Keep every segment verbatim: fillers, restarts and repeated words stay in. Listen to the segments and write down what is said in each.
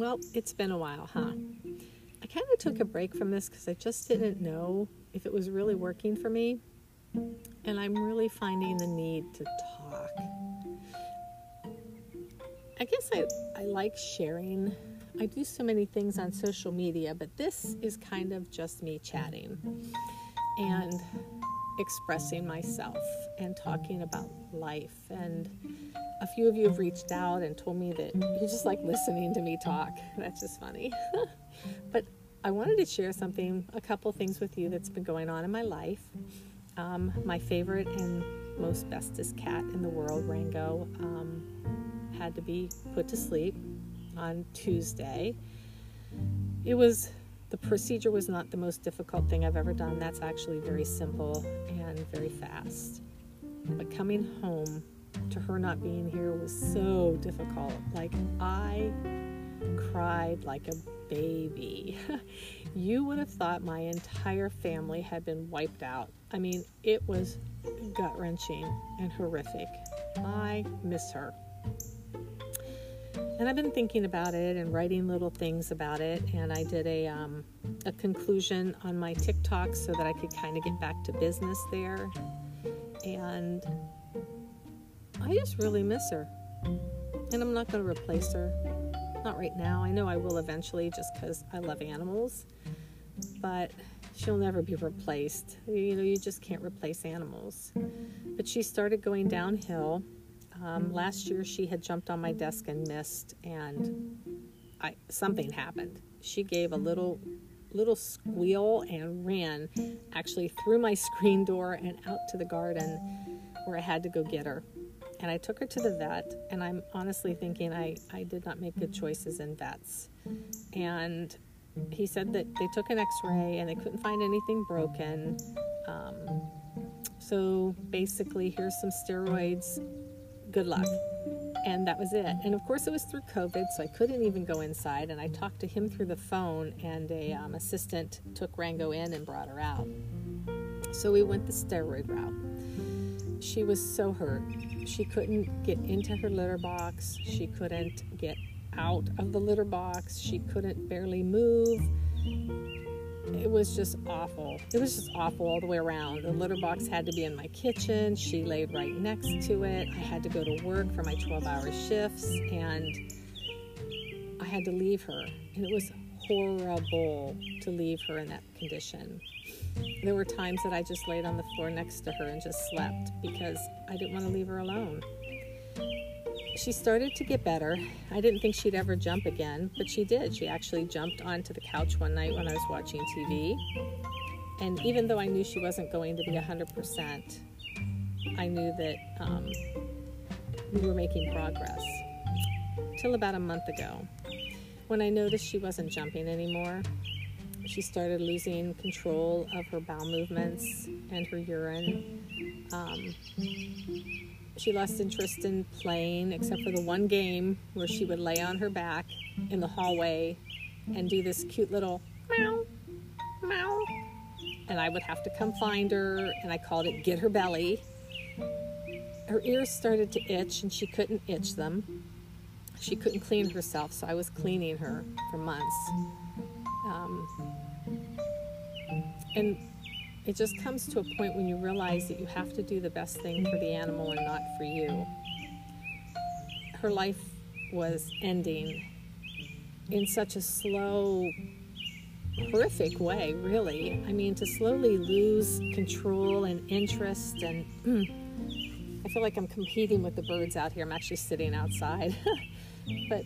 Well, it's been a while, huh? I kind of took a break from this because I just didn't know if it was really working for me. And I'm really finding the need to talk. I guess I, I like sharing. I do so many things on social media, but this is kind of just me chatting and expressing myself and talking about life. And a few of you have reached out and told me that you just like listening to me talk. That's just funny. But I wanted to share something, a couple things with you that's been going on in my life. Um, my favorite and most bestest cat in the world, Rango, um, had to be put to sleep on Tuesday. It was, the procedure was not the most difficult thing I've ever done. That's actually very simple and very fast. But coming home to her not being here was so difficult. Like, I cried like a baby. You would have thought my entire family had been wiped out. I mean, it was gut-wrenching and horrific. I miss her. And I've been thinking about it and writing little things about it. And I did a um, a conclusion on my TikTok so that I could kind of get back to business there. And I just really miss her. And I'm not going to replace her. Not right now. I know I will eventually just because I love animals. But she'll never be replaced. You know, you just can't replace animals. But she started going downhill. Um, last year she had jumped on my desk and missed, and I, something happened. She gave a little little squeal and ran actually through my screen door and out to the garden where I had to go get her. And I took her to the vet, and I'm honestly thinking I, I did not make good choices in vets. And he said that they took an x-ray and they couldn't find anything broken. Um, so basically, here's some steroids. Good luck. And that was it. And of course it was through COVID, so I couldn't even go inside. And I talked to him through the phone, and a um, assistant took Rango in and brought her out. So we went the steroid route. She was so hurt. She couldn't get into her litter box. She couldn't get out of the litter box. She couldn't barely move. It was just awful. It was just awful all the way around. The litter box had to be in my kitchen. She laid right next to it. I had to go to work for my twelve-hour shifts, and I had to leave her. And it was horrible to leave her in that condition. There were times that I just laid on the floor next to her and just slept because I didn't want to leave her alone. She started to get better. I didn't think she'd ever jump again, but she did. She actually jumped onto the couch one night when I was watching T V. And even though I knew she wasn't going to be one hundred percent, I knew that um, we were making progress. Till about a month ago, when I noticed she wasn't jumping anymore, she started losing control of her bowel movements and her urine. Um... She lost interest in playing, except for the one game where she would lay on her back in the hallway and do this cute little meow, meow. And I would have to come find her, and I called it Get Her Belly. Her ears started to itch, and she couldn't itch them. She couldn't clean herself, so I was cleaning her for months. Um, and... It just comes to a point when you realize that you have to do the best thing for the animal and not for you. Her life was ending in such a slow, horrific way, really. I mean, to slowly lose control and interest, and I feel like I'm competing with the birds out here. I'm actually sitting outside. But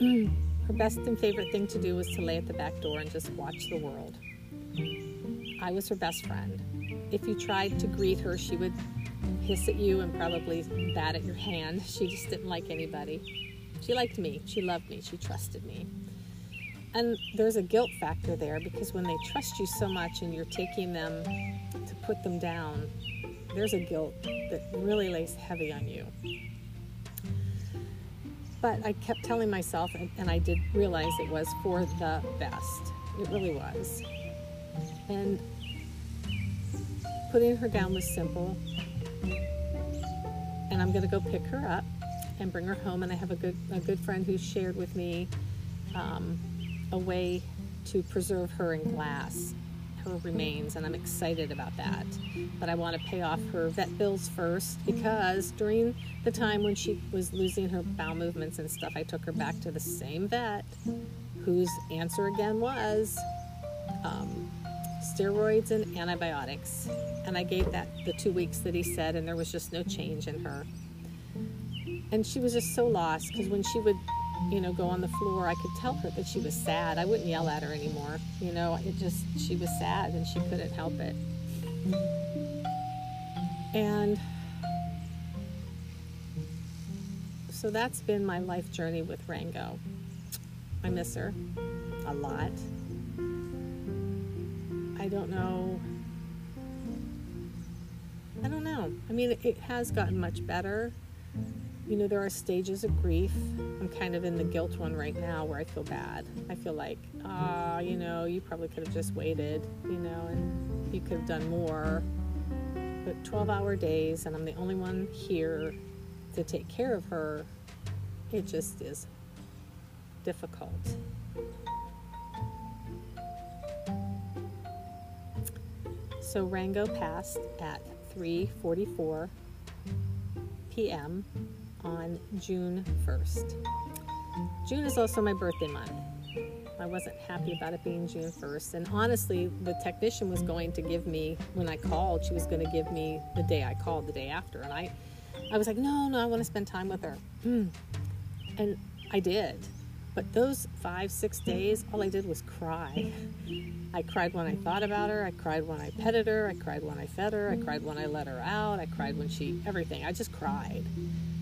her best and favorite thing to do was to lay at the back door and just watch the world. I was her best friend. If you tried to greet her, she would hiss at you and probably bat at your hand. She just didn't like anybody. She liked me. She loved me. She trusted me. And there's a guilt factor there, because when they trust you so much and you're taking them to put them down, there's a guilt that really lays heavy on you. But I kept telling myself, and, and I did realize it was for the best. It really was. And putting her down was simple. And I'm going to go pick her up and bring her home. And I have a good a good friend who shared with me um, a way to preserve her in glass, her remains, and I'm excited about that. But I want to pay off her vet bills first, because during the time when she was losing her bowel movements and stuff, I took her back to the same vet, whose answer again was um, steroids and antibiotics. And I gave that the two weeks that he said, and there was just no change in her. And she was just so lost, because when she would, you know, go on the floor, I could tell her that she was sad. I wouldn't yell at her anymore. You know, it just, she was sad and she couldn't help it. And so that's been my life journey with Rango. I miss her a lot. I don't know. I don't know. I mean, it has gotten much better. You know, there are stages of grief. I'm kind of in the guilt one right now, where I feel bad. I feel like, ah, uh, you know, you probably could have just waited, you know, and you could have done more. But twelve-hour days, and I'm the only one here to take care of her. It just is difficult. So Rango passed at three forty-four p.m. on June first. June is also my birthday month. I wasn't happy about it being June first, and honestly, the technician was going to give me, when I called, she was going to give me the day I called, the day after, and I I was like, no, no, I want to spend time with her. Mm. And I did. But those five, six days, all I did was cry. I cried when I thought about her. I cried when I petted her. I cried when I fed her. I cried when I let her out. I cried when she, everything. I just cried.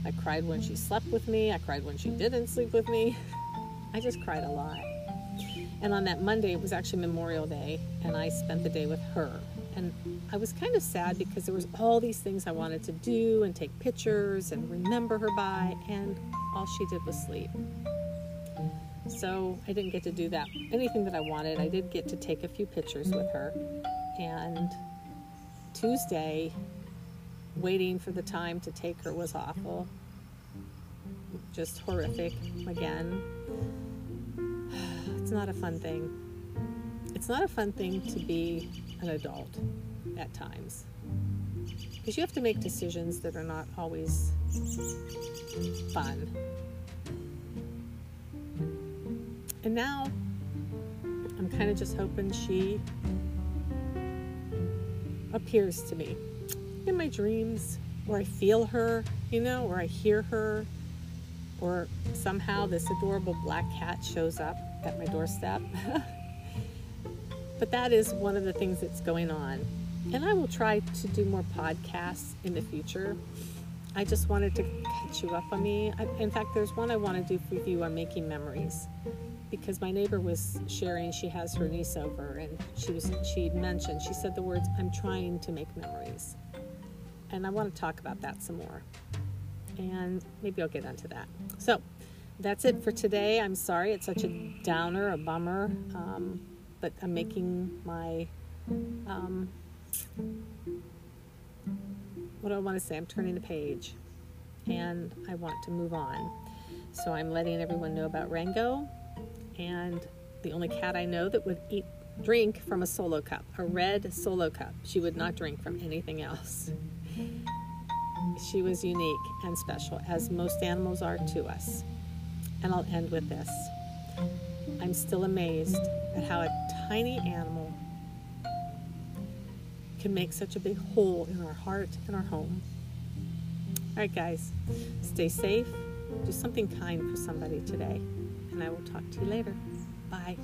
I cried when she slept with me. I cried when she didn't sleep with me. I just cried a lot. And on that Monday, it was actually Memorial Day, and I spent the day with her. And I was kind of sad, because there was all these things I wanted to do and take pictures and remember her by, and all she did was sleep. So I didn't get to do that, anything that I wanted. I did get to take a few pictures with her. And Tuesday, waiting for the time to take her was awful. Just horrific again. It's not a fun thing. It's not a fun thing to be an adult at times, because you have to make decisions that are not always fun. And now I'm kind of just hoping she appears to me in my dreams, or I feel her, you know, or I hear her, or somehow this adorable black cat shows up at my doorstep. But that is one of the things that's going on. And I will try to do more podcasts in the future. I just wanted to catch you up on me. I, in fact, there's one I want to do with you on making memories, because my neighbor was sharing, she has her niece over, and she was she mentioned, she said the words, I'm trying to make memories. And I want to talk about that some more. And maybe I'll get onto that. So that's it for today. I'm sorry it's such a downer, a bummer, um, but I'm making my... Um, what do I want to say? I'm turning the page, and I want to move on. So I'm letting everyone know about Rango, and the only cat I know that would eat, drink from a Solo cup, a red Solo cup. She would not drink from anything else. She was unique and special, as most animals are to us. And I'll end with this. I'm still amazed at how a tiny animal can make such a big hole in our heart and our home. All right, guys, stay safe. Do something kind for somebody today, and I will talk to you later. Bye.